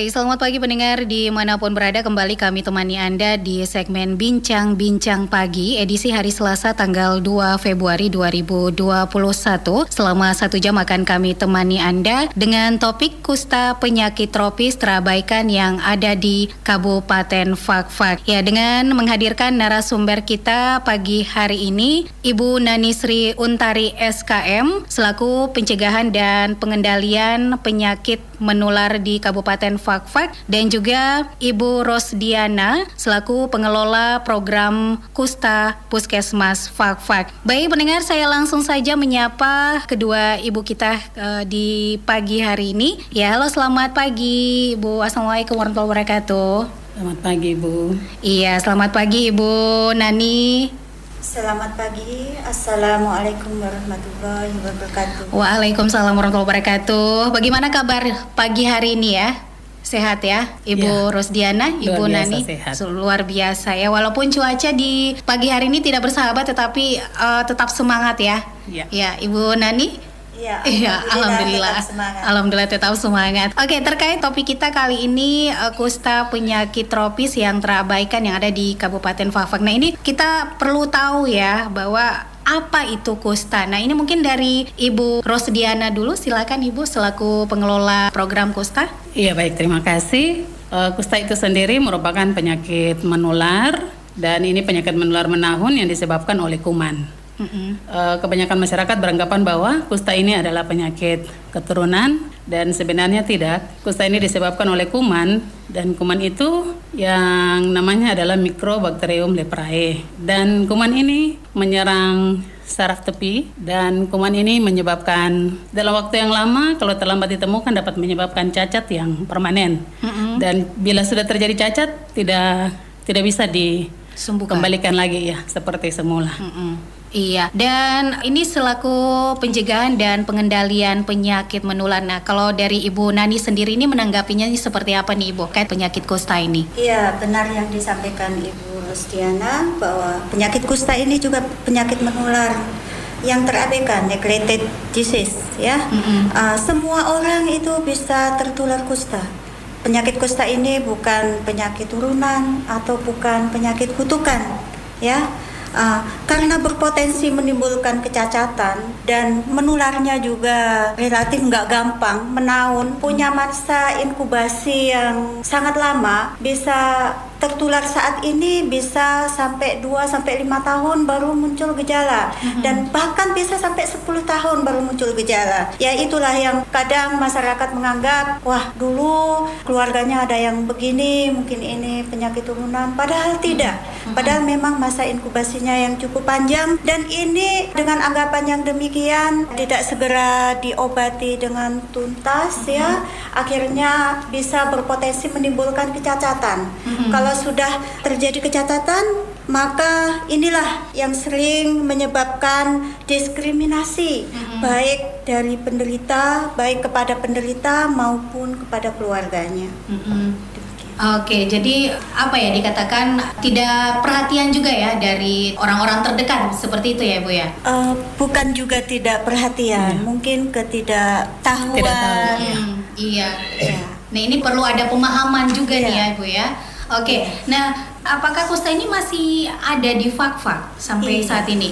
Baik, selamat pagi pendengar dimanapun berada. Kembali kami temani Anda di segmen Bincang-Bincang Pagi, edisi hari Selasa tanggal 2 Februari 2021. Selama 1 jam akan kami temani Anda dengan topik kusta penyakit tropis terabaikan yang ada di Kabupaten Fakfak. Ya, dengan menghadirkan narasumber kita pagi hari ini, Ibu Nani Sri Untari SKM, selaku pencegahan dan pengendalian penyakit menular di Kabupaten Fakfak, dan juga Ibu Rosdiana selaku pengelola program Kusta Puskesmas Fakfak. Baik pendengar, saya langsung saja menyapa kedua ibu kita di pagi hari ini. Ya, halo, selamat pagi Ibu. Assalamualaikum warahmatullahi wabarakatuh. Selamat pagi Ibu. Iya, selamat pagi Ibu Nani. Selamat pagi, assalamualaikum warahmatullahi wabarakatuh. Waalaikumsalam warahmatullahi wabarakatuh. Bagaimana kabar pagi hari ini ya? Sehat ya, Ibu ya. Rosdiana, Ibu luar Nani. Sehat. Luar biasa ya. Walaupun cuaca di pagi hari ini tidak bersahabat, tetapi tetap semangat ya. Ya, ya Ibu Nani. Iya, alhamdulillah. Alhamdulillah tetap semangat. Oke, terkait topik kita kali ini kusta penyakit tropis yang terabaikan yang ada di Kabupaten Fakfak. Nah, ini kita perlu tahu ya bahwa apa itu kusta. Nah, ini mungkin dari Ibu Rosdiana dulu, silakan Ibu selaku pengelola program kusta. Iya, baik, terima kasih. Kusta itu sendiri merupakan penyakit menular, dan ini penyakit menular menahun yang disebabkan oleh kuman. Kebanyakan masyarakat beranggapan bahwa kusta ini adalah penyakit keturunan, dan sebenarnya tidak. Kusta ini disebabkan oleh kuman, dan kuman itu yang namanya adalah Mycobacterium leprae. Dan kuman ini menyerang saraf tepi, dan kuman ini menyebabkan dalam waktu yang lama kalau terlambat ditemukan dapat menyebabkan cacat yang permanen. Dan bila sudah terjadi cacat tidak bisa dikembalikan lagi ya seperti semula. Iya, dan ini selaku pencegahan dan pengendalian penyakit menular. Nah, kalau dari Ibu Nani sendiri ini menanggapinya seperti apa nih Ibu, kait penyakit kusta ini? Iya, benar yang disampaikan Ibu Rosdiana bahwa penyakit kusta ini juga penyakit menular yang terabaikan, neglected disease ya. Semua orang itu bisa tertular kusta. Penyakit kusta ini bukan penyakit turunan atau bukan penyakit kutukan ya. Karena berpotensi menimbulkan kecacatan dan menularnya juga relatif nggak gampang, menahun, punya masa inkubasi yang sangat lama, bisa tertular saat ini bisa sampai 2-5 tahun baru muncul gejala, dan bahkan bisa sampai 10 tahun baru muncul gejala. Ya, itulah yang kadang masyarakat menganggap, wah dulu keluarganya ada yang begini, mungkin ini penyakit turunan, padahal tidak. Padahal memang masa inkubasi yang cukup panjang, dan ini dengan anggapan yang demikian tidak segera diobati dengan tuntas ya, akhirnya bisa berpotensi menimbulkan kecacatan. Kalau sudah terjadi kecacatan, maka inilah yang sering menyebabkan diskriminasi, baik dari penderita, baik kepada penderita maupun kepada keluarganya. Oke, jadi apa ya, dikatakan tidak perhatian juga ya dari orang-orang terdekat, seperti itu ya Ibu ya? Bukan juga tidak perhatian, mungkin ketidaktahuan. Iya. Nah, ini perlu ada pemahaman juga nih ya Ibu ya. Oke, nah apakah kusta ini masih ada di Fakfak sampai saat ini?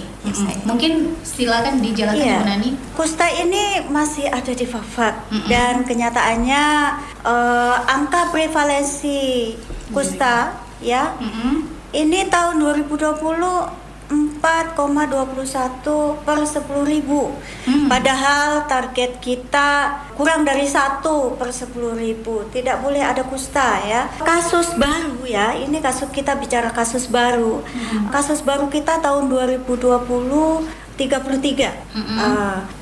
Mungkin silakan dijelaskan Bu Nani. Kusta ini masih ada di Fakfak, dan kenyataannya angka prevalensi kusta ya. Ini tahun 2020 4,21/10.000. Padahal target kita kurang dari 1/10.000. Tidak boleh ada kusta ya. Kasus baru ya, ini kasus, kita bicara kasus baru. Kasus baru kita tahun 2020 33.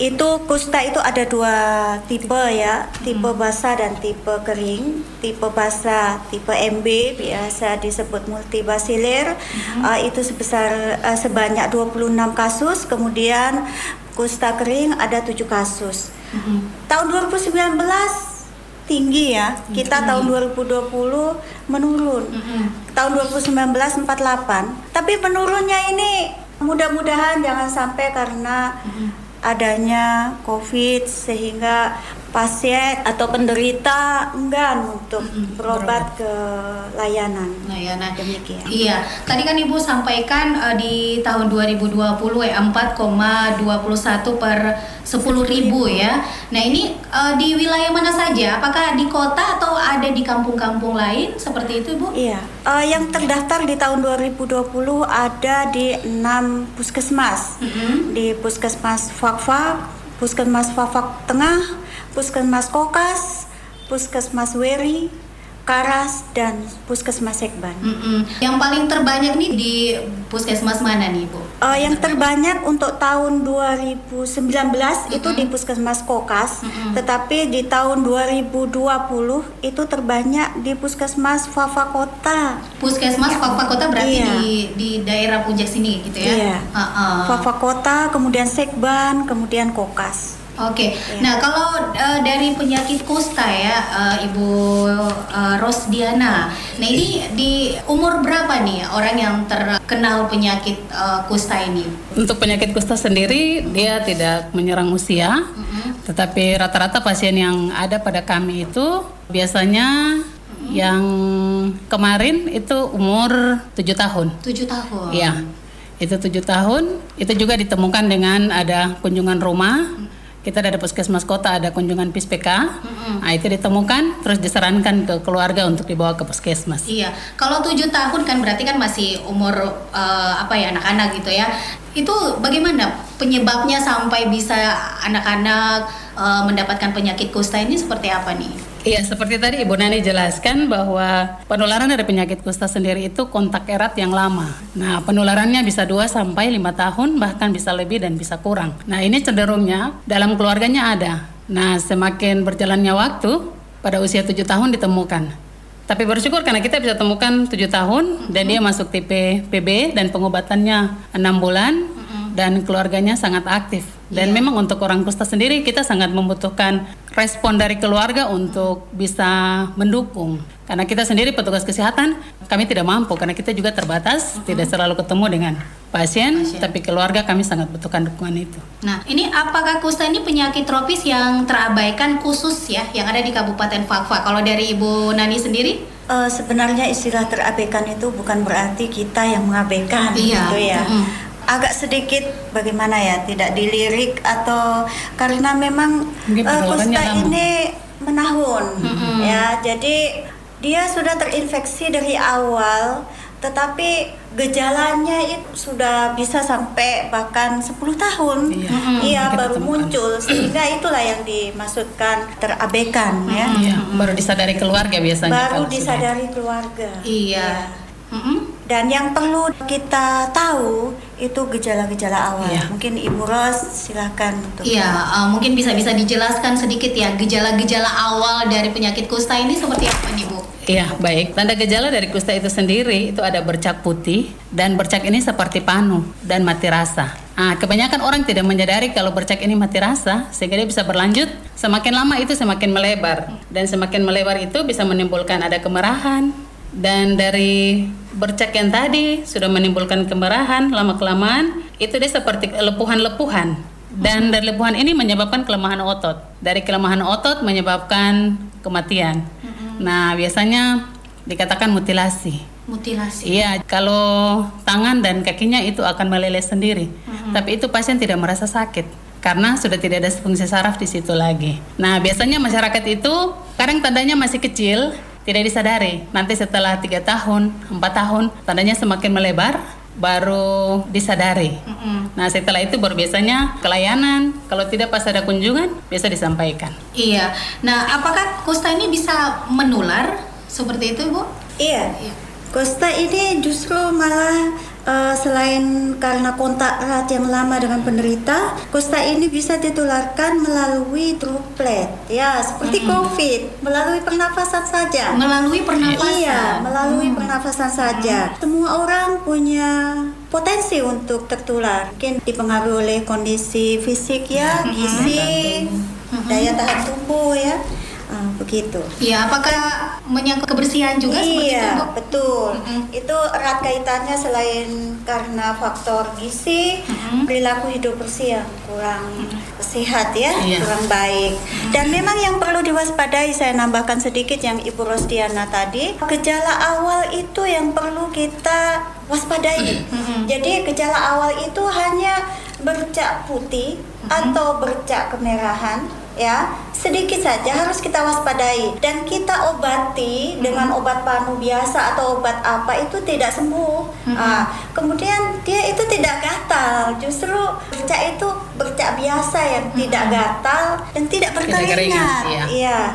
Itu kusta itu ada 2 tipe ya, tipe basah dan tipe kering. Tipe basah, tipe MB, biasa disebut multibasiler, itu sebesar sebanyak 26 kasus. Kemudian kusta kering ada 7 kasus. Tahun 2019 tinggi ya, kita tahun 2020 menurun. Tahun 2019 48, tapi menurunnya ini mudah-mudahan jangan sampai karena adanya COVID, sehingga pasien atau penderita enggan untuk berobat ke layanan demikian. Iya, tadi kan Ibu sampaikan di tahun 2020 ya 4,21 per 10.000 ya. Nah ini di wilayah mana saja? Apakah di kota atau ada di kampung-kampung lain seperti itu Bu? Iya, yang terdaftar di tahun 2020 ada di 6 puskesmas, di puskesmas Fakfak, puskesmas Fava Tengah, puskesmas Kokas, puskesmas Weri, Karas, dan puskesmas Sekban. Yang paling terbanyak nih di puskesmas mana nih Bu? Yang terbanyak untuk tahun 2019 itu di puskesmas Kokas, tetapi di tahun 2020 itu terbanyak di puskesmas Fava Kota. Puskesmas Fava Kota berarti di daerah Puncak sini gitu ya? Iya. Fava Kota, kemudian Sekban, kemudian Kokas. Oke, nah kalau dari penyakit kusta ya Ibu Rosdiana, nah ini di umur berapa nih orang yang terkenal penyakit kusta ini? Untuk penyakit kusta sendiri dia tidak menyerang usia, tetapi rata-rata pasien yang ada pada kami itu biasanya yang kemarin itu umur 7 tahun. 7 tahun? Iya, itu 7 tahun, itu juga ditemukan dengan ada kunjungan rumah. Kita dari puskesmas kota ada kunjungan PIS-PK, nah itu ditemukan terus disarankan ke keluarga untuk dibawa ke puskesmas. Iya, kalau 7 tahun kan berarti kan masih umur anak-anak gitu ya. Itu bagaimana penyebabnya sampai bisa anak-anak mendapatkan penyakit kusta ini seperti apa nih? Iya, seperti tadi Ibu Nani jelaskan bahwa penularan dari penyakit kusta sendiri itu kontak erat yang lama. Nah, penularannya bisa 2-5 tahun, bahkan bisa lebih dan bisa kurang. Nah, ini cenderungnya dalam keluarganya ada. Nah, semakin berjalannya waktu, pada usia 7 tahun ditemukan. Tapi bersyukur karena kita bisa temukan 7 tahun, dan dia masuk tipe PB dan pengobatannya 6 bulan, dan keluarganya sangat aktif. Dan memang untuk orang kusta sendiri kita sangat membutuhkan respon dari keluarga untuk bisa mendukung. Karena kita sendiri petugas kesehatan, kami tidak mampu karena kita juga terbatas, tidak selalu ketemu dengan pasien, tapi keluarga kami sangat butuhkan dukungan itu. Nah, ini apakah kusta ini penyakit tropis yang terabaikan khusus ya, yang ada di Kabupaten Fakfak? Kalau dari Ibu Nani sendiri? Sebenarnya istilah terabaikan itu bukan berarti kita yang mengabaikan gitu ya. Agak sedikit bagaimana ya, tidak dilirik atau karena memang kusta ini menahun ya, jadi dia sudah terinfeksi dari awal tetapi gejalanya itu sudah bisa sampai bahkan 10 tahun baru muncul, sehingga itulah yang dimaksudkan terabaikan ya. Baru disadari keluarga biasanya, baru disadari keluarga. Dan yang perlu kita tahu itu gejala-gejala awal. Mungkin Ibu Ros silakan untuk. Mungkin bisa dijelaskan sedikit ya gejala-gejala awal dari penyakit kusta ini seperti apa nih Bu? Iya, baik. Tanda gejala dari kusta itu sendiri itu ada bercak putih, dan bercak ini seperti panu dan mati rasa. Nah, kebanyakan orang tidak menyadari kalau bercak ini mati rasa, sehingga dia bisa berlanjut. Semakin lama itu semakin melebar, dan semakin melebar itu bisa menimbulkan ada kemerahan. Dan dari bercak yang tadi sudah menimbulkan kemerahan, lama-kelamaan itu dia seperti lepuhan-lepuhan. Dan dari lepuhan ini menyebabkan kelemahan otot. Dari kelemahan otot menyebabkan kematian. Nah, biasanya dikatakan mutilasi. Mutilasi? Iya, kalau tangan dan kakinya itu akan meleleh sendiri. Tapi itu pasien tidak merasa sakit, karena sudah tidak ada fungsi saraf di situ lagi. Nah, biasanya masyarakat itu kadang tandanya masih kecil, tidak disadari. Nanti setelah 3 tahun, 4 tahun, tandanya semakin melebar, baru disadari. Nah, setelah itu baru biasanya ke layanan. Kalau tidak pas ada kunjungan, biasa disampaikan. Iya. Nah, apakah kusta ini bisa menular seperti itu, Bu? Iya. Kusta ini justru malah selain karena kontak erat yang lama dengan penderita, kusta ini bisa ditularkan melalui droplet, ya seperti COVID, melalui pernafasan saja. Melalui pernafasan? Iya, melalui pernafasan saja. Semua orang punya potensi untuk tertular, mungkin dipengaruhi oleh kondisi fisik ya, gizi, daya tahan tubuh ya. Begitu. Iya, apakah menyangkut kebersihan juga seperti itu, Dok? Iya, betul. Itu erat kaitannya selain karena faktor gizi, perilaku hidup bersih yang kurang sehat ya, kurang baik. Dan memang yang perlu diwaspadai, saya nambahkan sedikit yang Ibu Rosdiana tadi, gejala awal itu yang perlu kita waspadai. Jadi gejala awal itu hanya bercak putih atau bercak kemerahan, ya, sedikit saja harus kita waspadai dan kita obati dengan obat panu biasa atau obat apa itu tidak sembuh. Kemudian dia itu tidak gatal, justru bercak itu bercak biasa yang tidak gatal dan tidak berkeringat,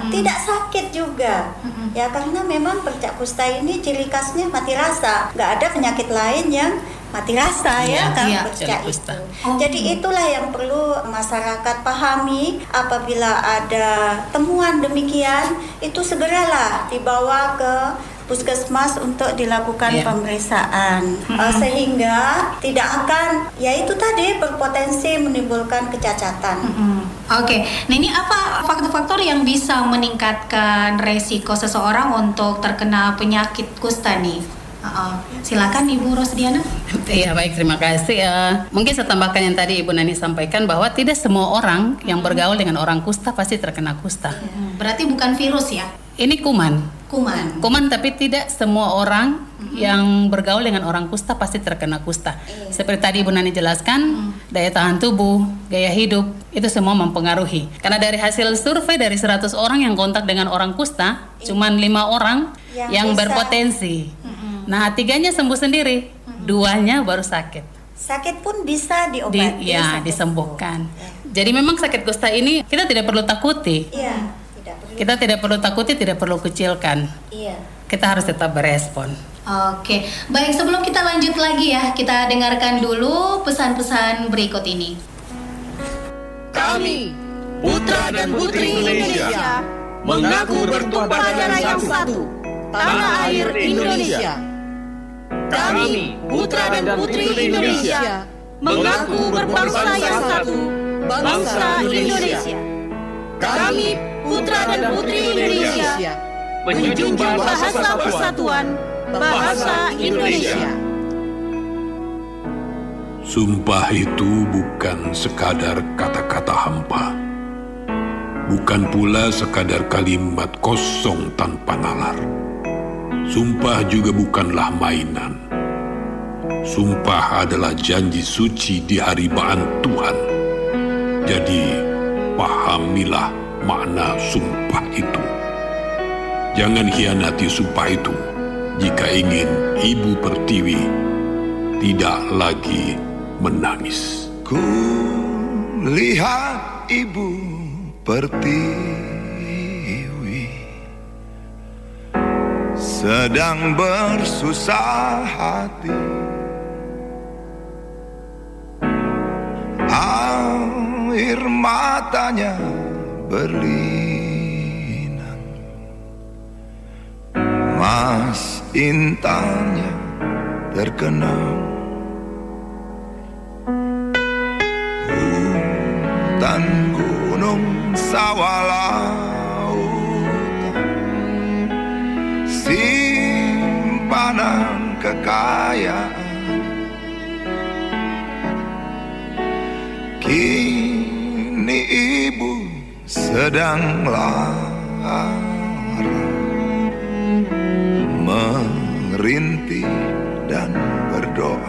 tidak sakit juga. Ya, karena memang bercak kusta ini ciri khasnya mati rasa, nggak ada penyakit lain yang mati rasa bercak itu. Jadi itulah yang perlu masyarakat pahami, apabila ada temuan demikian itu segeralah dibawa ke puskesmas untuk dilakukan pemeriksaan, sehingga tidak akan, yaitu tadi, berpotensi menimbulkan kecacatan. Oke, nah ini apa faktor-faktor yang bisa meningkatkan resiko seseorang untuk terkena penyakit kusta nih? Silakan Ibu Rosdiana. Iya, baik, terima kasih. Mungkin saya tambahkan yang tadi Ibu Nani sampaikan, bahwa tidak semua orang yang bergaul dengan orang kusta pasti terkena kusta. Berarti bukan virus ya? Ini kuman. Kuman, tapi tidak semua orang yang bergaul dengan orang kusta pasti terkena kusta. Seperti tadi Ibu Nani jelaskan, daya tahan tubuh, gaya hidup, itu semua mempengaruhi. Karena dari hasil survei, dari 100 orang yang kontak dengan orang kusta, cuman 5 orang yang berpotensi. Nah, 3-nya sembuh sendiri, 2-nya baru sakit. Sakit pun bisa diobati, disembuhkan. Jadi memang sakit kusta ini kita tidak perlu takuti. Kita tidak perlu takuti, tidak perlu kecilkan. Kita harus tetap berespon. Oke, baik, sebelum kita lanjut lagi ya, kita dengarkan dulu pesan-pesan berikut ini. Kami, putra dan putri Indonesia, mengaku bertumpah darah yang satu, tanah air Indonesia. Kami, putra dan putri Indonesia, mengaku berbangsa yang satu, bangsa Indonesia. Kami, putra dan putri Indonesia, menjunjung bahasa persatuan, bahasa Indonesia. Sumpah itu bukan sekadar kata-kata hampa, bukan pula sekadar kalimat kosong tanpa nalar. Sumpah juga bukanlah mainan. Sumpah adalah janji suci di haribaan Tuhan. Jadi, pahamilah makna sumpah itu. Jangan hianati sumpah itu jika ingin Ibu Pertiwi tidak lagi menangis. Ku lihat Ibu Pertiwi sedang bersusah hati. Air matanya berlinang, mas intannya terkenang. Hutan, gunung, sawah, simpanan kekayaan, kini Ibu sedang lara merintih dan berdoa.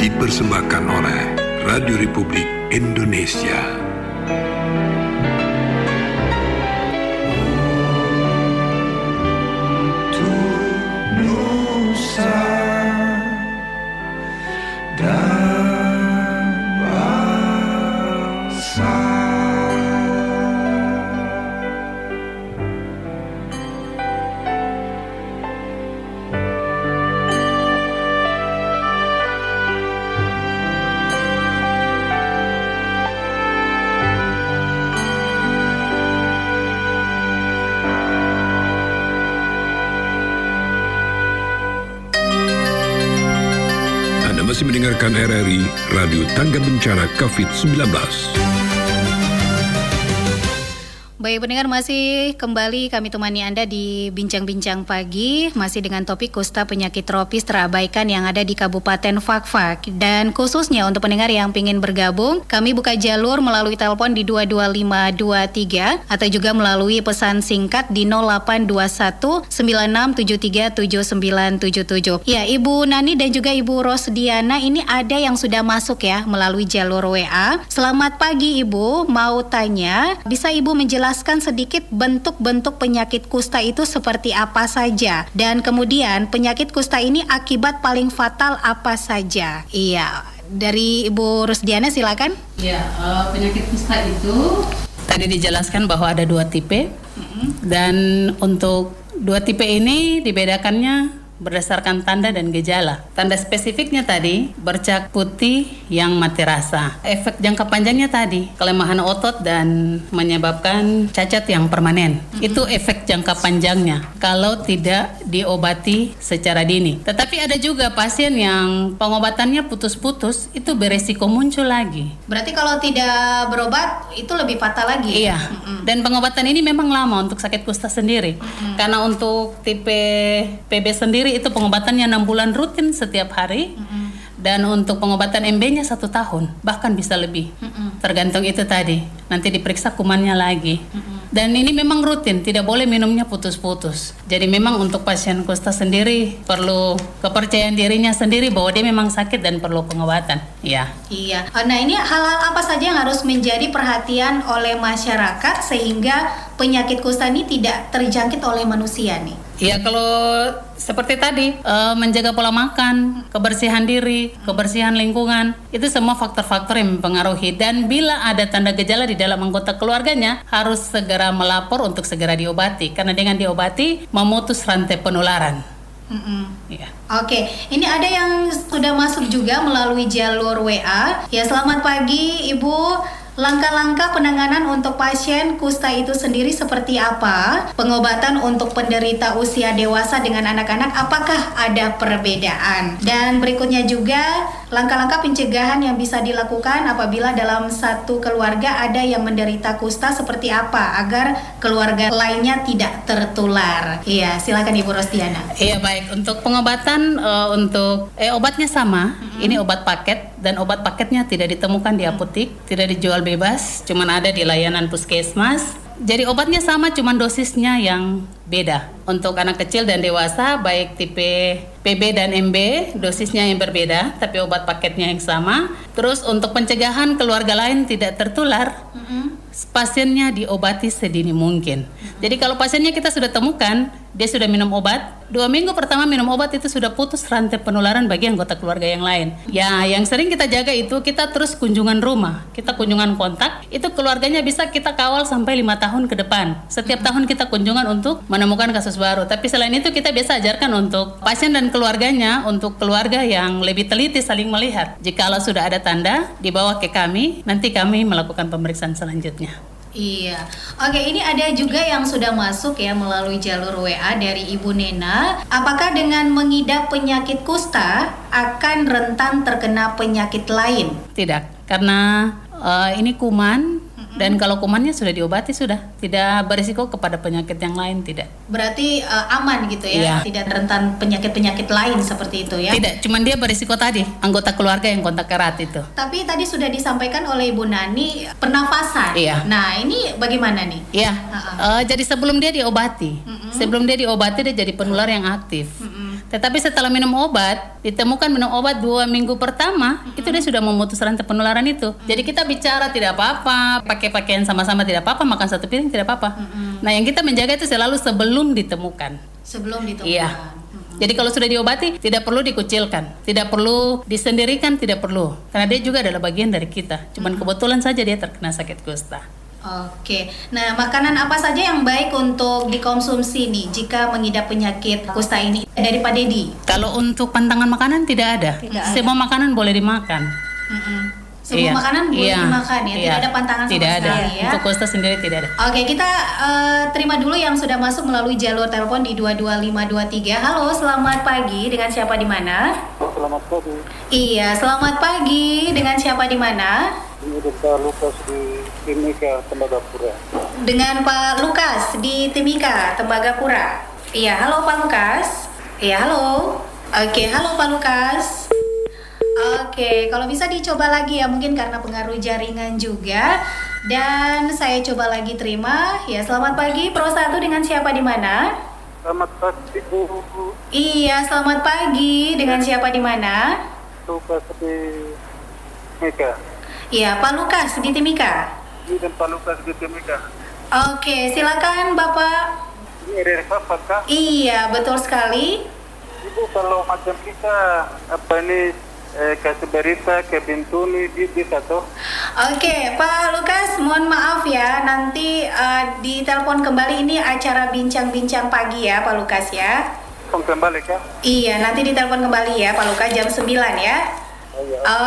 Dipersembahkan oleh Radio Republik Indonesia. mendengarkan RRI Radio Tangga Bencana COVID-19. Baik pendengar, masih kembali kami temani Anda di Bincang-Bincang Pagi, masih dengan topik kusta penyakit tropis terabaikan yang ada di Kabupaten Fakfak. Dan khususnya untuk pendengar yang ingin bergabung, kami buka jalur melalui telepon di 22523 atau juga melalui pesan singkat di 0821 9673 7977. Ya, Ibu Nani dan juga Ibu Rosdiana, ini ada yang sudah masuk ya melalui jalur WA. Selamat pagi Ibu, mau tanya, bisa Ibu menjelaskan sedikit bentuk-bentuk penyakit kusta itu seperti apa saja, dan kemudian penyakit kusta ini akibat paling fatal apa saja? Iya, dari Ibu Rosdiana silakan. Ya, penyakit kusta itu tadi dijelaskan bahwa ada dua tipe, dan untuk dua tipe ini dibedakannya berdasarkan tanda dan gejala. Tanda spesifiknya tadi bercak putih yang mati rasa. Efek jangka panjangnya tadi kelemahan otot dan menyebabkan cacat yang permanen. Itu efek jangka panjangnya kalau tidak diobati secara dini. Tetapi ada juga pasien yang pengobatannya putus-putus, itu beresiko muncul lagi. Berarti kalau tidak berobat itu lebih fatal lagi. Iya. Dan pengobatan ini memang lama untuk sakit kusta sendiri. Karena untuk tipe PB sendiri itu pengobatannya 6 bulan rutin setiap hari, dan untuk pengobatan MB-nya 1 tahun, bahkan bisa lebih, tergantung itu tadi, nanti diperiksa kumannya lagi. Dan ini memang rutin, tidak boleh minumnya putus-putus. Jadi memang untuk pasien kusta sendiri perlu kepercayaan dirinya sendiri bahwa dia memang sakit dan perlu pengobatan. Ya. Iya. Nah, ini hal-hal apa saja yang harus menjadi perhatian oleh masyarakat sehingga penyakit kusta ini tidak terjangkit oleh manusia nih? Ya, kalau seperti tadi, menjaga pola makan, kebersihan diri, kebersihan lingkungan, itu semua faktor-faktor yang mempengaruhi. Dan bila ada tanda gejala di dalam anggota keluarganya, harus segera melapor untuk segera diobati, karena dengan diobati memutus rantai penularan. Ya. Oke, ini ada yang sudah masuk juga melalui jalur WA. Ya, selamat pagi Ibu. Langkah-langkah penanganan untuk pasien kusta itu sendiri seperti apa? Pengobatan untuk penderita usia dewasa dengan anak-anak, apakah ada perbedaan? Dan berikutnya juga, langkah-langkah pencegahan yang bisa dilakukan apabila dalam satu keluarga ada yang menderita kusta seperti apa agar keluarga lainnya tidak tertular. Iya, silakan Ibu Rosdiana. Iya, baik. Untuk pengobatan, obatnya sama. Ini obat paket, dan obat paketnya tidak ditemukan di apotik, tidak dijual bebas, cuman ada di layanan puskesmas. Jadi obatnya sama, cuman dosisnya yang beda. Untuk anak kecil dan dewasa, baik tipe PB dan MB, dosisnya yang berbeda, tapi obat paketnya yang sama. Terus untuk pencegahan keluarga lain tidak tertular, pasiennya diobati sedini mungkin. Jadi kalau pasiennya kita sudah temukan, dia sudah minum obat, 2 minggu pertama minum obat itu sudah putus rantai penularan bagi anggota keluarga yang lain. Ya, yang sering kita jaga itu kita terus kunjungan rumah, kita kunjungan kontak, itu keluarganya bisa kita kawal sampai 5 tahun ke depan. Setiap tahun kita kunjungan untuk menemukan kasus baru. Tapi selain itu kita biasa ajarkan untuk pasien dan keluarganya, untuk keluarga yang lebih teliti saling melihat. Jikalau sudah ada tanda, dibawa ke kami, nanti kami melakukan pemeriksaan selanjutnya. Iya, oke, ini ada juga yang sudah masuk ya melalui jalur WA dari Ibu Nena. Apakah dengan mengidap penyakit kusta akan rentan terkena penyakit lain? Tidak, karena ini kuman. Dan kalau kumannya sudah diobati, sudah tidak berisiko kepada penyakit yang lain, tidak. Berarti aman gitu ya, iya. Tidak rentan penyakit-penyakit lain seperti itu ya? Tidak, cuman dia berisiko tadi, anggota keluarga yang kontak erat itu. Tapi tadi sudah disampaikan oleh Ibu Nani, pernafasan. Iya. Nah, ini bagaimana nih? Iya, jadi sebelum dia diobati, dia jadi penular yang aktif. Tetapi setelah minum obat, ditemukan minum obat 2 minggu pertama, itu dia sudah memutus rantai penularan itu. Jadi kita bicara tidak apa-apa, pakai pakaian sama-sama tidak apa-apa, makan satu piring tidak apa-apa. Nah, yang kita menjaga itu selalu sebelum ditemukan. Sebelum ditemukan. Iya. Jadi kalau sudah diobati, tidak perlu dikucilkan, tidak perlu disendirikan, tidak perlu. Karena dia juga adalah bagian dari kita. Cuman kebetulan saja dia terkena sakit kusta. Oke, nah makanan apa saja yang baik untuk dikonsumsi nih jika mengidap penyakit kusta ini dari Pak Dedi? Kalau untuk pantangan makanan tidak ada, semua makanan boleh dimakan. Semua makanan boleh dimakan ya, tidak ada pantangan sama sekali ya. Untuk kusta sendiri tidak ada. Oke, kita terima dulu yang sudah masuk melalui jalur telepon di 22523. Halo, selamat pagi, dengan siapa di mana? selamat pagi. Iya, selamat pagi. Dengan siapa di mana? Ini Pak Lukas di Timika Tembagapura. Dengan Pak Lukas di Timika Tembagapura. Iya, halo Pak Lukas. Iya, halo. Oke, halo Pak Lukas. Oke, kalau bisa dicoba lagi ya, mungkin karena pengaruh jaringan juga. Dan saya coba lagi terima. Ya, selamat pagi Pro 1, dengan siapa di mana? Selamat pagi Bu. Iya, selamat pagi. Dengan siapa di mana? Lukas di Timika. Iya, Pak Lukas di Timika. Ini dan Pak Lukas di Timika. Oke, silakan Bapak. Ini dari Fakfak, Kak? Iya, betul sekali. Ibu, kalau macam kita apa ini kasih berita ke Bintuni bisa toh? Oke, Pak Lukas, mohon maaf ya, nanti ditelepon kembali. Ini acara bincang-bincang pagi ya Pak Lukas ya. Telepon kembali Kak? Iya, nanti ditelepon kembali ya Pak Lukas jam 9 ya.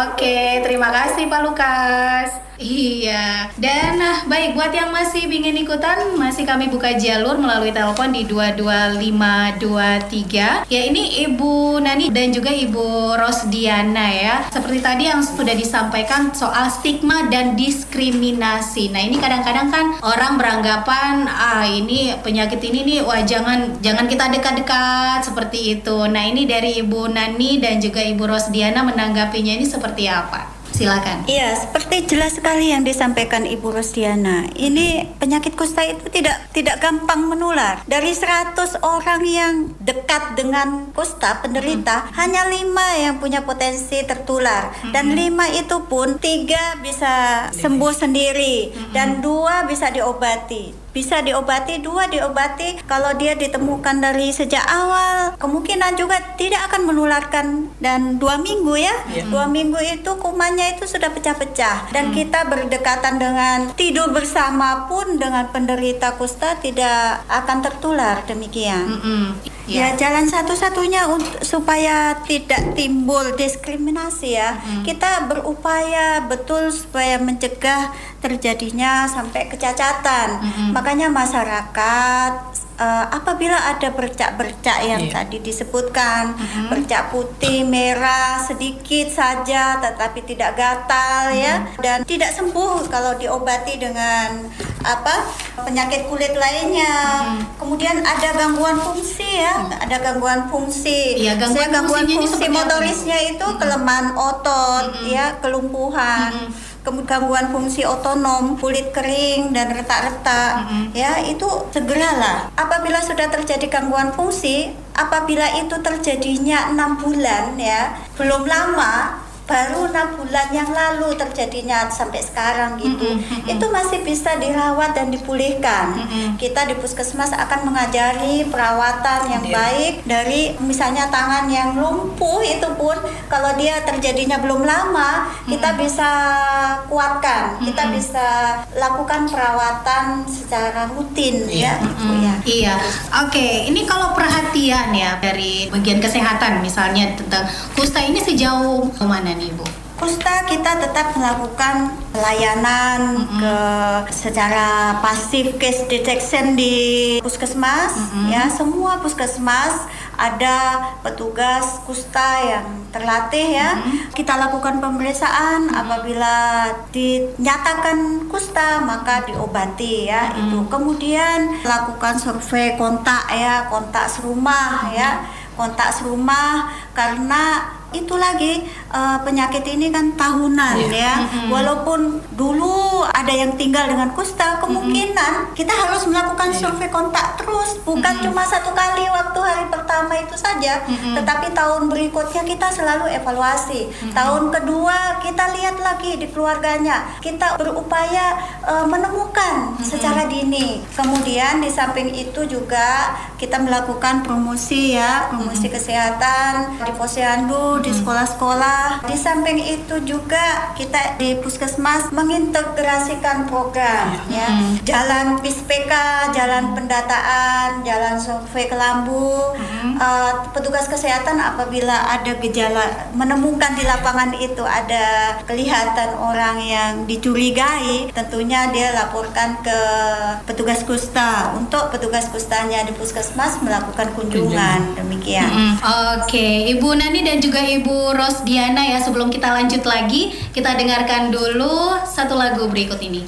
Oke, terima kasih Pak Lukas. Iya, dan baik, buat yang masih ingin ikutan, masih kami buka jalur melalui telepon di 22523. Ya, ini Ibu Nani dan juga Ibu Rosdiana ya. Seperti tadi yang sudah disampaikan soal stigma dan diskriminasi. Nah, ini kadang-kadang kan orang beranggapan, ini penyakit ini nih, wah jangan kita dekat-dekat, seperti itu. Nah, ini dari Ibu Nani dan juga Ibu Rosdiana menanggapinya ini seperti apa? Silakan. Iya, seperti jelas sekali yang disampaikan Ibu Rosdiana. Ini penyakit kusta itu tidak gampang menular. Dari 100 orang yang dekat dengan kusta penderita, hanya 5 yang punya potensi tertular. Dan 5 itu pun 3 bisa sembuh sendiri, dan 2 bisa diobati. Kalau dia ditemukan dari sejak awal, kemungkinan juga tidak akan menularkan. Dan 2 minggu ya, 2 minggu itu kumannya itu sudah pecah-pecah. Dan kita berdekatan dengan tidur bersama pun dengan penderita kusta tidak akan tertular, demikian. Ya, jalan satu-satunya untuk supaya tidak timbul diskriminasi ya, kita berupaya betul supaya mencegah terjadinya sampai kecacatan. Makanya masyarakat apabila ada bercak-bercak yang tadi disebutkan, bercak putih, merah, sedikit saja tetapi tidak gatal ya, dan tidak sembuh kalau diobati dengan penyakit kulit lainnya. Kemudian ada gangguan fungsi ya, ya, gangguan fungsi motorisnya itu kelemahan otot ya, kelumpuhan. Gangguan fungsi otonom, kulit kering dan retak-retak ya, itu segeralah. Apabila sudah terjadi gangguan fungsi, apabila itu terjadinya 6 bulan ya, belum lama, baru 6 bulan yang lalu terjadinya sampai sekarang gitu, itu masih bisa dirawat dan dipulihkan. Kita di puskesmas akan mengajari perawatan yang baik, dari misalnya tangan yang lumpuh itu pun kalau dia terjadinya belum lama, kita bisa kuatkan, kita bisa lakukan perawatan secara rutin ya. Iya, oke, ini kalau perhatian ya dari bagian kesehatan misalnya tentang kusta ini sejauh mana? Ibu, kusta kita tetap melakukan pelayanan secara pasif case detection di puskesmas ya. Semua puskesmas ada petugas kusta yang terlatih ya. Kita lakukan pemeriksaan, apabila dinyatakan kusta maka diobati ya. Itu kemudian lakukan survei kontak ya, kontak serumah ya, karena itu lagi penyakit ini kan tahunan ya. Walaupun dulu ada yang tinggal dengan kusta, kemungkinan kita harus melakukan survei kontak terus, bukan cuma 1 kali waktu hari pertama itu saja, tetapi tahun berikutnya kita selalu evaluasi. Tahun kedua kita lihat lagi di keluarganya, kita berupaya menemukan secara dini. Kemudian di samping itu juga kita melakukan promosi ya, promosi kesehatan di posyandu, di sekolah-sekolah, sekolah. Di samping itu juga kita di puskesmas mengintegrasikan program ya. Jalan PIS-PK, jalan pendataan, jalan survei kelambu. Petugas kesehatan apabila ada gejala menemukan di lapangan itu ada kelihatan orang yang dicurigai, tentunya dia laporkan ke petugas kusta untuk petugas kustanya di puskesmas melakukan kunjungan. Demikian. Oke, Ibu Nani dan juga Ibu Rosdiana ya, sebelum kita lanjut lagi, kita dengarkan dulu satu lagu berikut ini.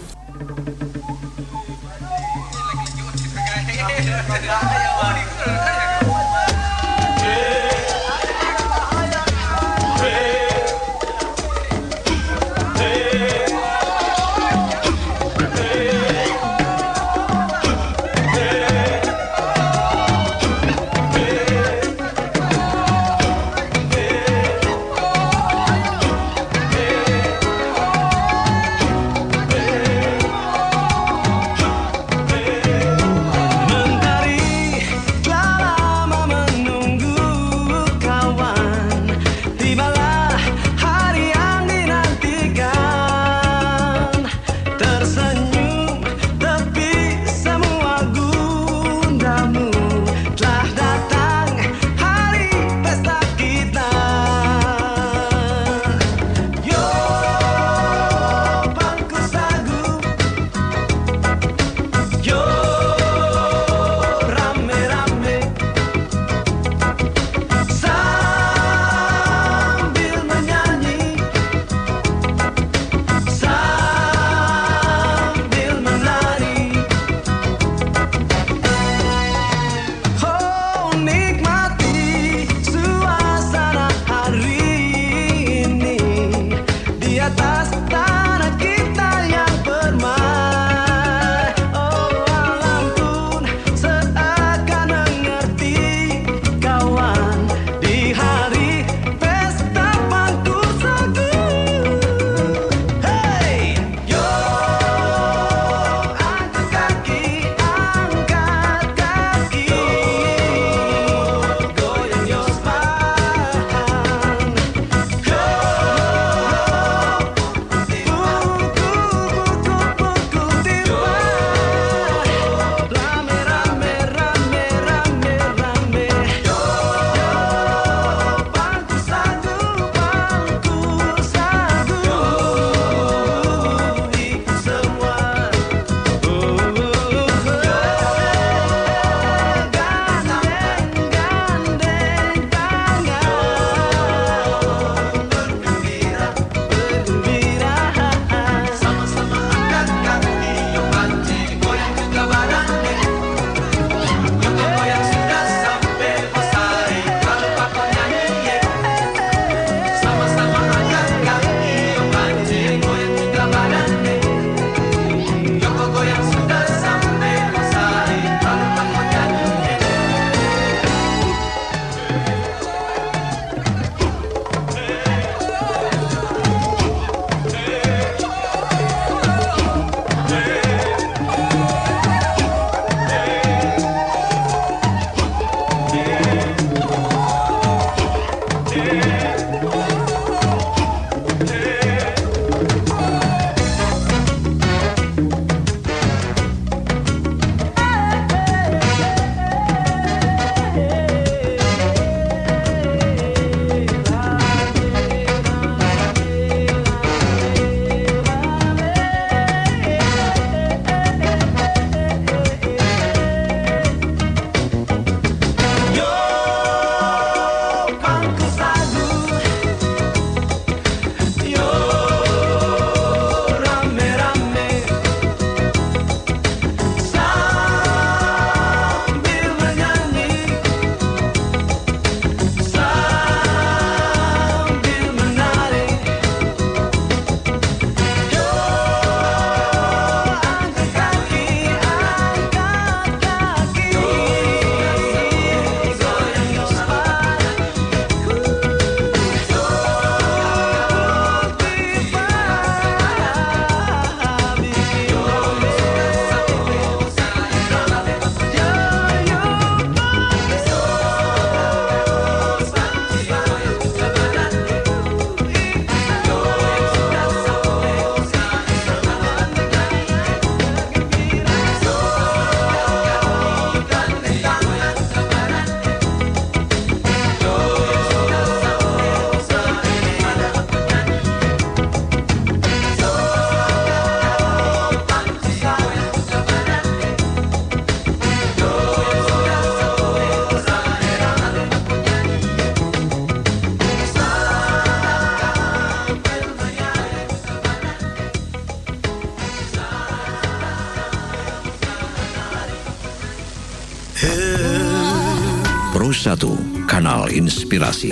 101 Kanal Inspirasi.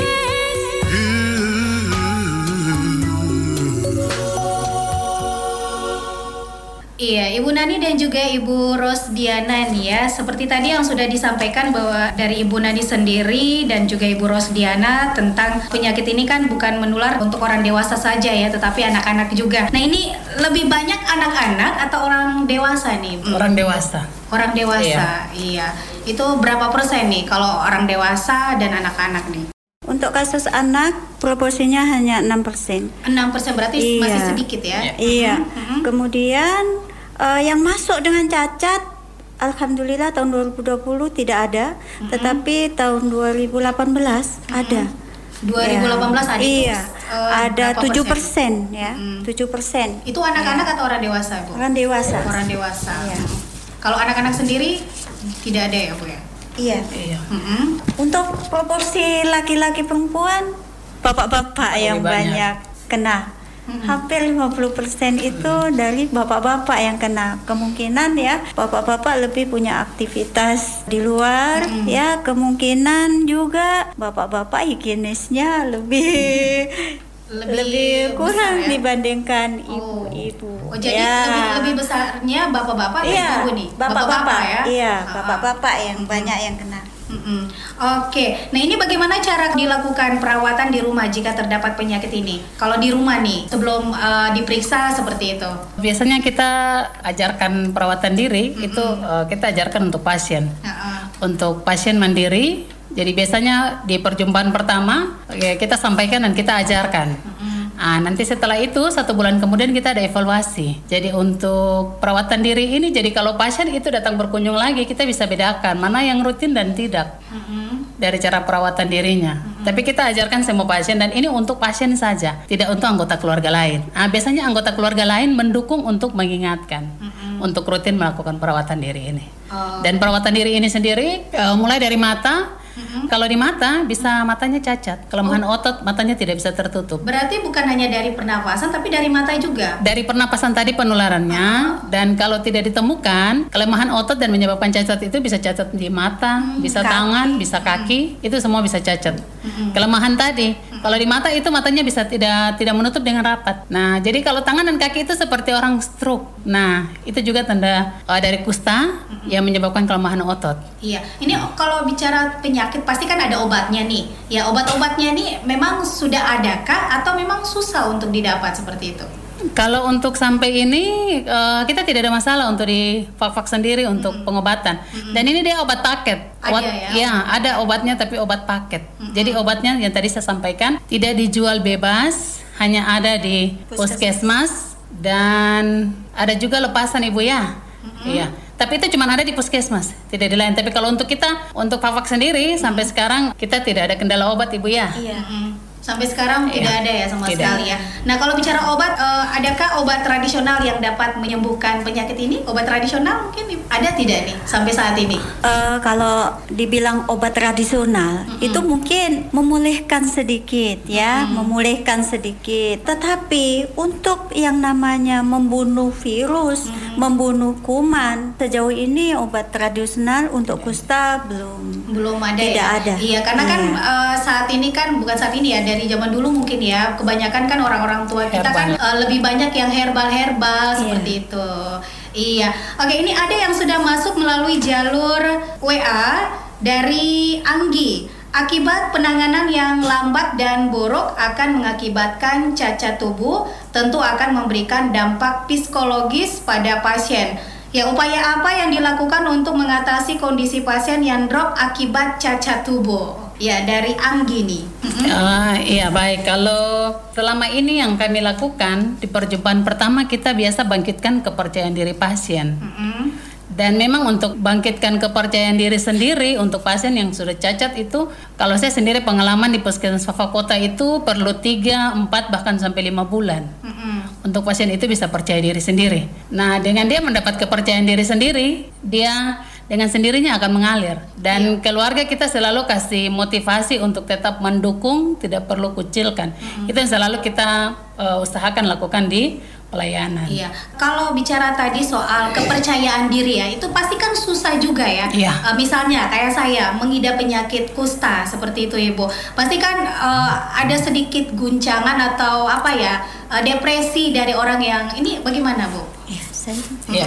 Iya, Ibu Nani dan juga Ibu Rosdiana nih ya. Seperti tadi yang sudah disampaikan bahwa dari Ibu Nani sendiri dan juga Ibu Rosdiana tentang penyakit ini kan bukan menular untuk orang dewasa saja ya, tetapi anak-anak juga. Nah ini lebih banyak anak-anak atau orang dewasa nih? Orang dewasa. Orang dewasa, iya. Itu berapa persen nih kalau orang dewasa dan anak-anak nih? Untuk kasus anak proporsinya hanya 6%. 6% berarti masih sedikit ya? Iya. Kemudian yang masuk dengan cacat, alhamdulillah tahun 2020 tidak ada, tetapi tahun 2018 ada. 2018 ada? Iya. Ada 7% ya, 7%. Itu anak-anak atau orang dewasa, Bu? Orang dewasa. Orang dewasa. Iya. Kalau anak-anak sendiri tidak ada ya, Bu ya? Iya. Untuk proporsi laki-laki perempuan, bapak-bapak yang banyak kena. Hampir 50% itu dari bapak-bapak yang kena. Kemungkinan ya, bapak-bapak lebih punya aktivitas di luar, ya. Kemungkinan juga bapak-bapak higienisnya lebih kurang besar, ya? Dibandingkan ibu-ibu. Oh, jadi lebih besarnya bapak-bapak dan ibu nih. Bapak-bapak ya. Iya, bapak-bapak yang banyak yang kena. Oke. Nah, ini bagaimana cara dilakukan perawatan di rumah jika terdapat penyakit ini? Kalau di rumah nih, sebelum diperiksa seperti itu. Biasanya kita ajarkan perawatan diri, itu kita ajarkan untuk pasien. Untuk pasien mandiri. Jadi biasanya di perjumpaan pertama kita sampaikan dan kita ajarkan. Nah, nanti setelah itu 1 bulan kemudian kita ada evaluasi. Jadi untuk perawatan diri ini, jadi kalau pasien itu datang berkunjung lagi kita bisa bedakan mana yang rutin dan tidak dari cara perawatan dirinya. Tapi kita ajarkan semua pasien dan ini untuk pasien saja, tidak untuk anggota keluarga lain. Nah, biasanya anggota keluarga lain mendukung untuk mengingatkan untuk rutin melakukan perawatan diri ini. Dan perawatan diri ini sendiri mulai dari mata. Kalau di mata, bisa matanya cacat. Kelemahan otot, matanya tidak bisa tertutup. Berarti bukan hanya dari pernapasan, tapi dari mata juga? Dari pernapasan tadi penularannya. Dan kalau tidak ditemukan, kelemahan otot dan menyebabkan cacat itu bisa cacat di mata, bisa kaki, tangan, bisa kaki. Itu semua bisa cacat. Kelemahan tadi. Kalau di mata itu matanya bisa tidak menutup dengan rapat. Nah, jadi kalau tangan dan kaki itu seperti orang stroke. Nah, itu juga tanda dari kusta yang menyebabkan kelemahan otot. Iya. Ini kalau bicara penyakit pasti kan ada obatnya nih. Ya, obat-obatnya nih memang sudah adakah atau memang susah untuk didapat seperti itu? Kalau untuk sampai ini kita tidak ada masalah untuk di Fakfak sendiri untuk pengobatan. Dan ini dia obat paket. Ada obatnya tapi obat paket. Jadi obatnya yang tadi saya sampaikan tidak dijual bebas, hanya ada di puskesmas dan ada juga lepasan ibu ya. Iya. Tapi itu cuma ada di puskesmas, tidak di lain. Tapi kalau untuk kita, untuk Fakfak sendiri sampai sekarang kita tidak ada kendala obat ibu ya. Iya. Sampai sekarang tidak ada ya sama sekali ya. Nah, kalau bicara obat, adakah obat tradisional yang dapat menyembuhkan penyakit ini? Obat tradisional mungkin ada tidak nih sampai saat ini? Kalau dibilang obat tradisional, itu mungkin memulihkan sedikit ya, memulihkan sedikit. Tetapi untuk yang namanya membunuh virus, membunuh kuman, sejauh ini obat tradisional untuk kusta belum ada. Tidak ada. Iya, karena kan saat ini kan bukan saat ini ya. Dari zaman dulu mungkin ya, kebanyakan kan orang-orang tua kita herbal. Kan lebih banyak yang herbal-herbal seperti itu. Iya. Oke, ini ada yang sudah masuk melalui jalur WA dari Anggi. Akibat penanganan yang lambat dan buruk akan mengakibatkan cacat tubuh, tentu akan memberikan dampak psikologis pada pasien. Ya, upaya apa yang dilakukan untuk mengatasi kondisi pasien yang drop akibat cacat tubuh? Ya, dari Anggi nih. Iya, baik. Kalau selama ini yang kami lakukan di perjumpaan pertama kita biasa bangkitkan kepercayaan diri pasien. Dan memang untuk bangkitkan kepercayaan diri sendiri untuk pasien yang sudah cacat itu, kalau saya sendiri pengalaman di puskesmas Fava Kota itu perlu 3, 4, bahkan sampai 5 bulan. Untuk pasien itu bisa percaya diri sendiri. Nah, dengan dia mendapat kepercayaan diri sendiri, dia dengan sendirinya akan mengalir. Dan keluarga kita selalu kasih motivasi untuk tetap mendukung, tidak perlu kucilkan. Itu yang selalu kita usahakan lakukan di pelayanan. Iya, kalau bicara tadi soal kepercayaan diri ya, itu pasti kan susah juga ya. Iya. Misalnya kayak saya mengidap penyakit kusta seperti itu Ibu, pasti kan ada sedikit guncangan atau apa ya, depresi dari orang yang ini, bagaimana Bu? Iya, saya.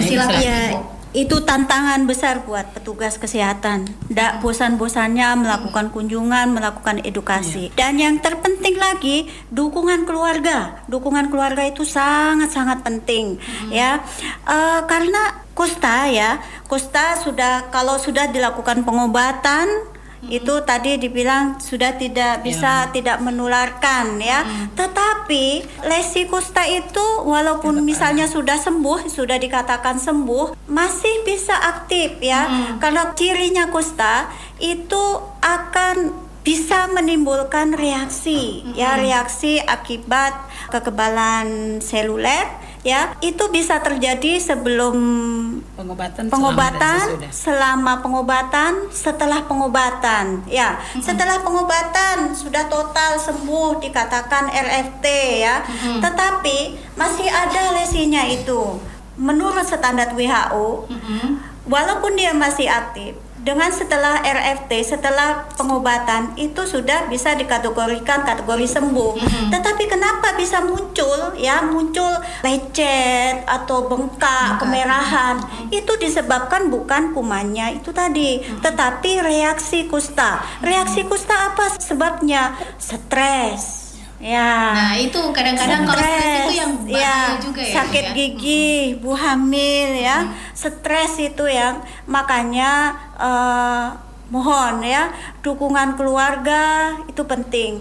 Silakan Ibu. Itu tantangan besar buat petugas kesehatan. Tidak bosan-bosannya melakukan kunjungan, melakukan edukasi. Dan yang terpenting lagi, dukungan keluarga. Dukungan keluarga itu sangat-sangat penting, ya. Karena kusta ya, kusta sudah kalau sudah dilakukan pengobatan, itu tadi dibilang sudah tidak bisa tidak menularkan ya. Tetapi lesi kusta itu walaupun misalnya sudah sembuh, sudah dikatakan sembuh, masih bisa aktif ya. Karena cirinya kusta itu akan bisa menimbulkan reaksi ya, reaksi akibat kekebalan seluler ya. Itu bisa terjadi sebelum pengobatan, selama pengobatan, setelah pengobatan ya. Setelah pengobatan sudah total sembuh dikatakan RFT ya, tetapi masih ada lesinya itu. Menurut standar WHO, walaupun dia masih aktif, dengan setelah RFT, setelah pengobatan itu sudah bisa dikategorikan kategori sembuh. Tetapi kenapa bisa muncul ya, muncul lecet atau bengkak, kemerahan? Itu disebabkan bukan kumannya itu tadi, tetapi reaksi kusta. Reaksi kusta apa sebabnya? Stres. Ya. Nah, itu kadang-kadang kalau stres itu yang bahaya juga ya. Sakit gigi, ibu hamil ya. Stres itu yang makanya mohon ya, dukungan keluarga itu penting.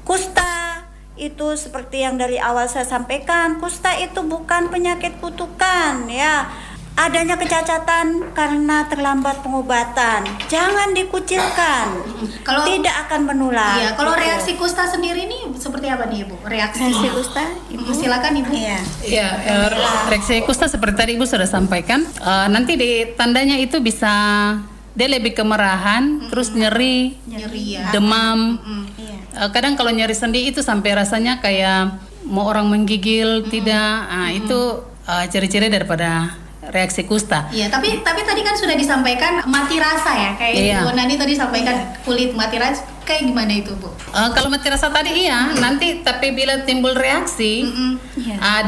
Kusta itu seperti yang dari awal saya sampaikan, kusta itu bukan penyakit kutukan ya. Adanya kecacatan karena terlambat pengobatan, jangan dikucilkan. Kalau tidak akan menular. Iya, kalau gitu. Reaksi kusta sendiri ini seperti apa nih Ibu? Reaksi kusta, Ibu silakan Ibu. Iya. Iya, reaksi kusta seperti tadi Ibu sudah sampaikan. Nanti di tandanya itu bisa dia lebih kemerahan, terus nyeri ya, demam. Kadang kalau nyeri sendi itu sampai rasanya kayak mau orang menggigil, tidak. Nah, itu ciri-ciri daripada reaksi kusta. Iya, tapi tadi kan sudah disampaikan mati rasa ya, kayak Bu Nani tadi sampaikan kulit mati rasa, kayak gimana itu Bu? Kalau mati rasa tadi nanti tapi bila timbul reaksi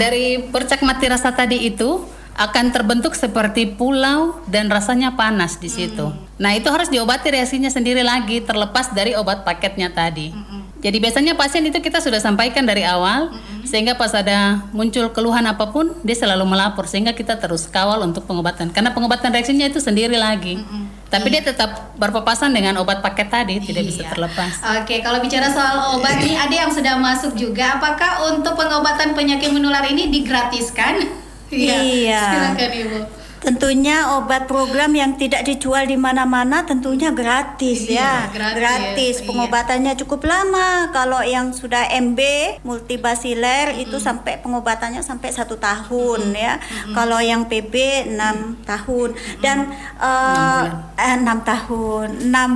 dari percak mati rasa tadi itu akan terbentuk seperti pulau dan rasanya panas di situ. Nah itu harus diobati reaksinya sendiri lagi, terlepas dari obat paketnya tadi. Jadi biasanya pasien itu kita sudah sampaikan dari awal, sehingga pas ada muncul keluhan apapun, dia selalu melapor, sehingga kita terus kawal untuk pengobatan. Karena pengobatan reaksinya itu sendiri lagi. Tapi dia tetap berpapasan dengan obat paket tadi, tidak bisa terlepas. Oke, kalau bicara soal obat nih, ada yang sudah masuk juga. Apakah untuk pengobatan penyakit menular ini digratiskan? Iya. Silakan Ibu. Tentunya obat program yang tidak dijual di mana-mana tentunya gratis ya. Gratis. Pengobatannya cukup lama. Kalau yang sudah MB multibasiler itu sampai pengobatannya sampai 1 tahun ya. Kalau yang PB 6 tahun dan 6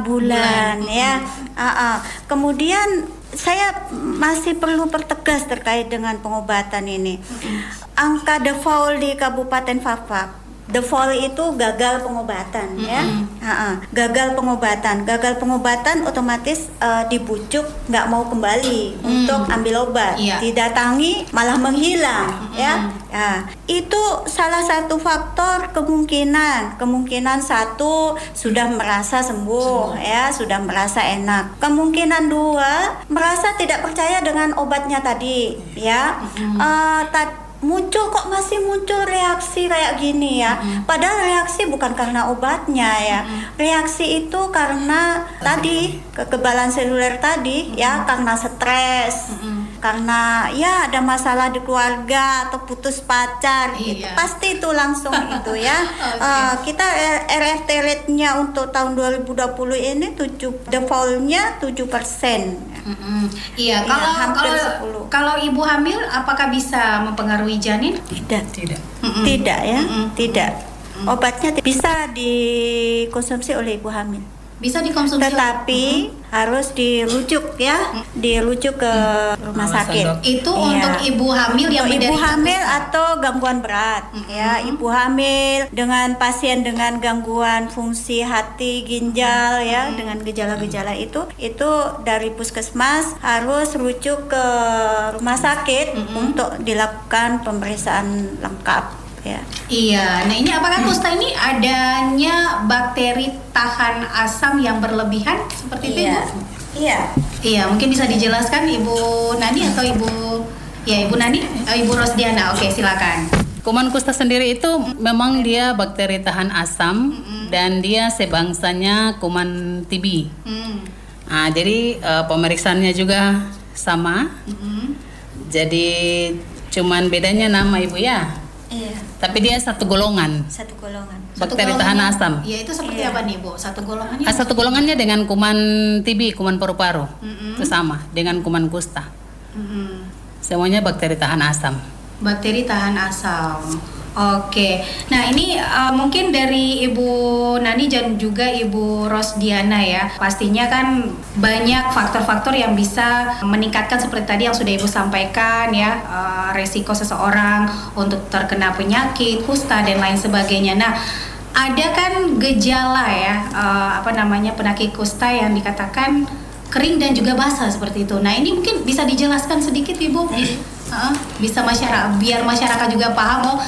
bulan ya. Kemudian saya masih perlu pertegas terkait dengan pengobatan ini. Angka default di Kabupaten Fakfak, default itu gagal pengobatan ya. Gagal pengobatan otomatis dibujuk nggak mau kembali untuk ambil obat, didatangi malah menghilang ya. Itu salah satu faktor kemungkinan satu sudah merasa sembuh ya, sudah merasa enak. Kemungkinan dua merasa tidak percaya dengan obatnya tadi ya. Muncul kok masih muncul reaksi kayak gini ya. Padahal reaksi bukan karena obatnya ya. Reaksi itu karena tadi kekebalan seluler tadi ya, karena stres, karena ya ada masalah di keluarga atau putus pacar gitu. Pasti itu langsung itu ya. Kita RFT rate-nya untuk tahun 2020 ini default-nya 7%. Iya, kalau ibu hamil apakah bisa mempengaruhi janin? Tidak ya. Obatnya bisa dikonsumsi oleh ibu hamil. Bisa dikonsumsi. Tetapi harus dirujuk ya, dirujuk ke rumah sakit. Itu ya. Untuk ibu hamil yang ibu hamil atau gangguan berat, ya, ibu hamil dengan pasien dengan gangguan fungsi hati, ginjal, ya, dengan gejala-gejala itu dari puskesmas harus rujuk ke rumah sakit untuk dilakukan pemeriksaan lengkap. Ya. Iya, nah ini apakah kusta ini adanya bakteri tahan asam yang berlebihan seperti itu, Ibu? Iya. Iya, mungkin bisa dijelaskan Ibu Nani atau Ibu Rosdiana. Oke, silakan. Kuman kusta sendiri itu memang dia bakteri tahan asam dan dia sebangsanya kuman TB. Nah, jadi pemeriksaannya juga sama. Jadi cuman bedanya nama Ibu ya. Iya. Tapi dia satu golongan. Satu golongan. Bakteri tahan asam. Iya, itu seperti apa nih, Bu? Satu golongannya. Satu golongannya dengan kuman TB, kuman paru-paru. Itu sama dengan kuman kusta. Semuanya bakteri tahan asam. Bakteri tahan asam. Oke. Nah, ini mungkin dari Ibu Nani dan juga Ibu Rosdiana ya. Pastinya kan banyak faktor-faktor yang bisa meningkatkan seperti tadi yang sudah Ibu sampaikan ya, resiko seseorang untuk terkena penyakit kusta dan lain sebagainya. Nah, ada kan gejala ya, penyakit kusta yang dikatakan kering dan juga basah seperti itu. Nah, ini mungkin bisa dijelaskan sedikit, Ibu. Bisa biar masyarakat juga paham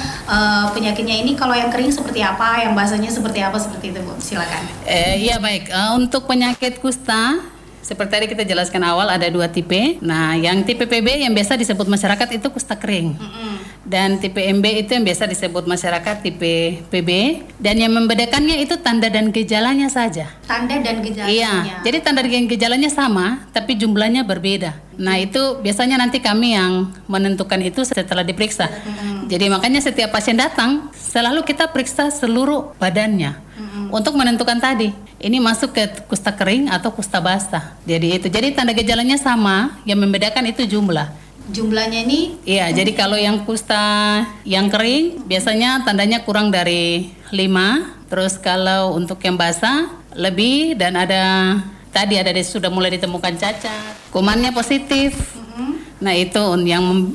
penyakitnya ini kalau yang kering seperti apa, yang basahnya seperti apa, seperti itu, Bu. Silakan. Iya, baik. Untuk penyakit kusta seperti tadi kita jelaskan awal ada dua tipe. Nah, yang tipe PB yang biasa disebut masyarakat itu kusta kering. Dan tipe MB itu yang biasa disebut masyarakat tipe PB. Dan yang membedakannya itu tanda dan gejalanya saja. Tanda dan gejalanya. Iya, jadi tanda dan gejalanya sama, tapi jumlahnya berbeda. Nah, itu biasanya nanti kami yang menentukan itu setelah diperiksa. Jadi makanya setiap pasien datang, selalu kita periksa seluruh badannya. Untuk menentukan tadi, ini masuk ke kusta kering atau kusta basah. Jadi itu, jadi tanda gejalanya sama, yang membedakan itu jumlah. Jumlahnya ini? Iya, jadi kalau yang kusta yang kering biasanya tandanya kurang dari 5. Terus kalau untuk yang basah lebih, dan ada tadi sudah mulai ditemukan cacat, kumannya positif. Nah, itu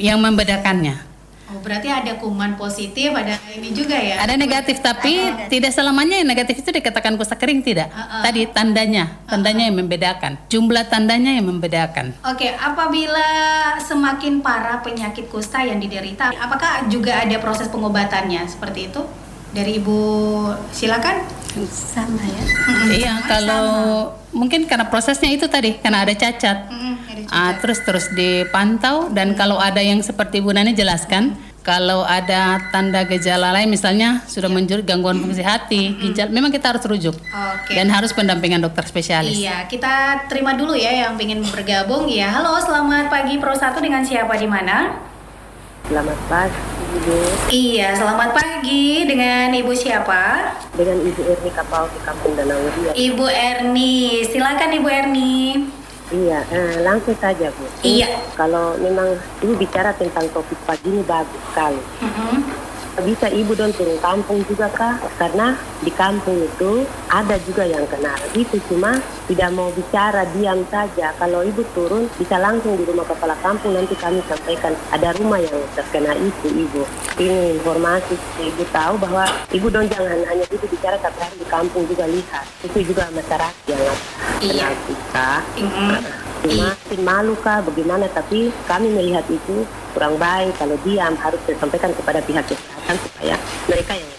yang membedakannya. Oh, berarti ada kuman positif, ada ini juga ya? Ada negatif, tapi tidak selamanya yang negatif itu dikatakan kusta kering, tidak. Tadi tandanya yang membedakan, jumlah tandanya yang membedakan. Oke, apabila semakin parah penyakit kusta yang diderita, apakah juga ada proses pengobatannya seperti itu? Dari Ibu, silakan. Sama ya? Iya, kalau mungkin karena prosesnya itu tadi, karena ada cacat. Terus dipantau, dan kalau ada yang seperti Ibu Nani jelaskan, kalau ada tanda gejala lain misalnya sudah menjurut gangguan fungsi hati, ginjal, memang kita harus rujuk. Dan harus pendampingan dokter spesialis. Iya, kita terima dulu ya yang ingin bergabung ya. Halo, selamat pagi Pro 1, dengan siapa di mana? Selamat pagi, Ibu. Iya, selamat pagi, dengan Ibu siapa? Dengan Ibu Erni Kapal di Kampung Danau Ria. Ibu Erni, silakan Ibu Erni. Iya, langsung saja, Bu. Iya. Kalau memang Ibu bicara tentang topik pagi ini bagus sekali. Bisa Ibu dong turun kampung juga, Kak? Karena di kampung itu ada juga yang kena. Itu cuma tidak mau bicara, diam saja. Kalau Ibu turun, bisa langsung di rumah kepala kampung. Nanti kami sampaikan ada rumah yang terkena itu, Ibu. Ini informasi, Ibu tahu bahwa Ibu dong jangan hanya itu bicara, tapi di kampung juga lihat. Itu juga masyarakat yang kena kita. Masih malu, Kak, bagaimana, tapi kami melihat itu kurang baik. Kalau diam harus disampaikan kepada pihak kesehatan supaya mereka yang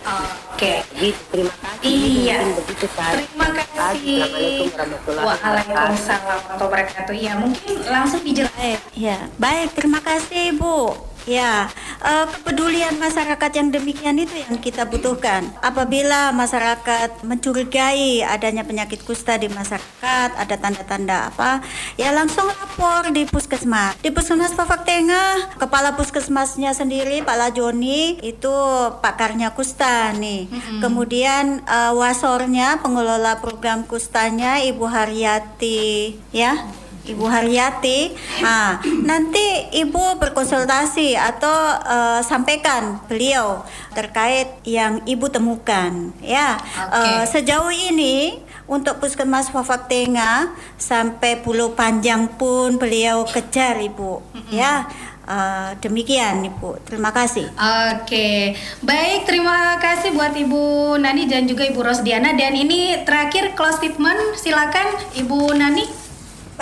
Gitu. Terima kasih. Iya, begitu, terima kasih. Waalaikumsalam warahmatullahi wabarakatuh. Ya, mungkin langsung dijelaskan. Ya, baik, terima kasih, Bu. Ya, kepedulian masyarakat yang demikian itu yang kita butuhkan. Apabila masyarakat mencurigai adanya penyakit kusta di masyarakat, ada tanda-tanda apa, ya langsung lapor di puskesmas. Di puskesmas Fakfak Tengah, kepala puskesmasnya sendiri Pak La Joni itu pakarnya kusta nih. Kemudian wasornya, pengelola program kustanya Ibu Haryati, ya. Ibu Haryati, nah, nanti Ibu berkonsultasi atau sampaikan beliau terkait yang Ibu temukan, ya. Sejauh ini Untuk Puskesmas Fakfak Tengah sampai Pulau Panjang pun beliau kejar, Ibu. Ya. Demikian Ibu, terima kasih. Oke, baik, terima kasih buat Ibu Nani dan juga Ibu Rosdiana. Dan ini terakhir close statement, silakan Ibu Nani.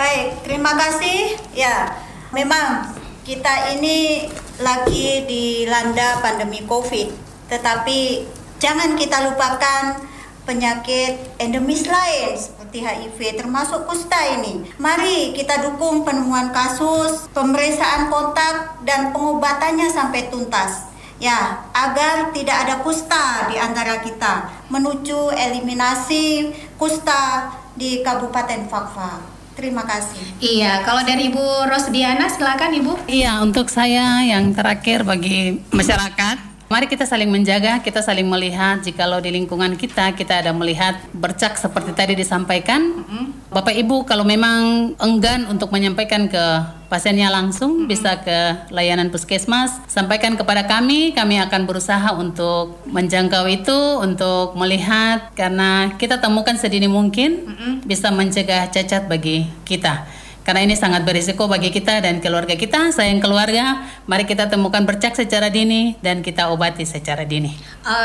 Baik, terima kasih. Ya, memang kita ini lagi dilanda pandemi COVID, tetapi jangan kita lupakan penyakit endemis lain seperti HIV termasuk kusta ini. Mari kita dukung penemuan kasus, pemeriksaan kontak dan pengobatannya sampai tuntas. Ya, agar tidak ada kusta di antara kita, menuju eliminasi kusta di Kabupaten Fakfak. Terima kasih. Iya, kalau dari Ibu Rosdiana silakan Ibu. Iya, untuk saya yang terakhir bagi masyarakat, mari kita saling menjaga, kita saling melihat. Jikalau di lingkungan kita ada melihat bercak seperti tadi disampaikan. Bapak Ibu kalau memang enggan untuk menyampaikan ke pasiennya langsung, bisa ke layanan puskesmas, sampaikan kepada kami. Kami akan berusaha untuk menjangkau itu, untuk melihat, karena kita temukan sedini mungkin, bisa mencegah cacat bagi kita. Karena ini sangat berisiko bagi kita dan keluarga kita. Sayang keluarga, mari kita temukan bercak secara dini dan kita obati secara dini.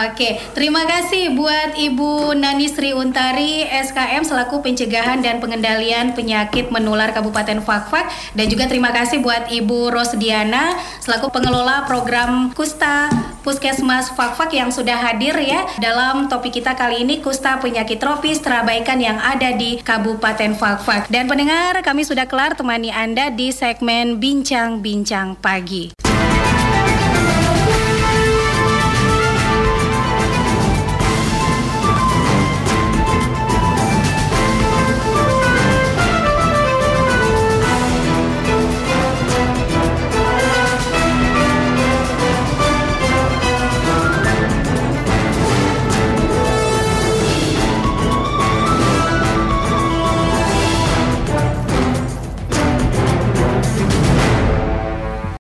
Oke, terima kasih buat Ibu Nani Sri Untari, SKM selaku pencegahan dan pengendalian penyakit menular Kabupaten Fakfak. Dan juga terima kasih buat Ibu Rosdiana selaku pengelola program Kusta Puskesmas Fakfak yang sudah hadir ya dalam topik kita kali ini, kusta penyakit tropis terabaikan yang ada di Kabupaten Fakfak. Dan pendengar, kami sudah kelar temani Anda di segmen Bincang-Bincang Pagi.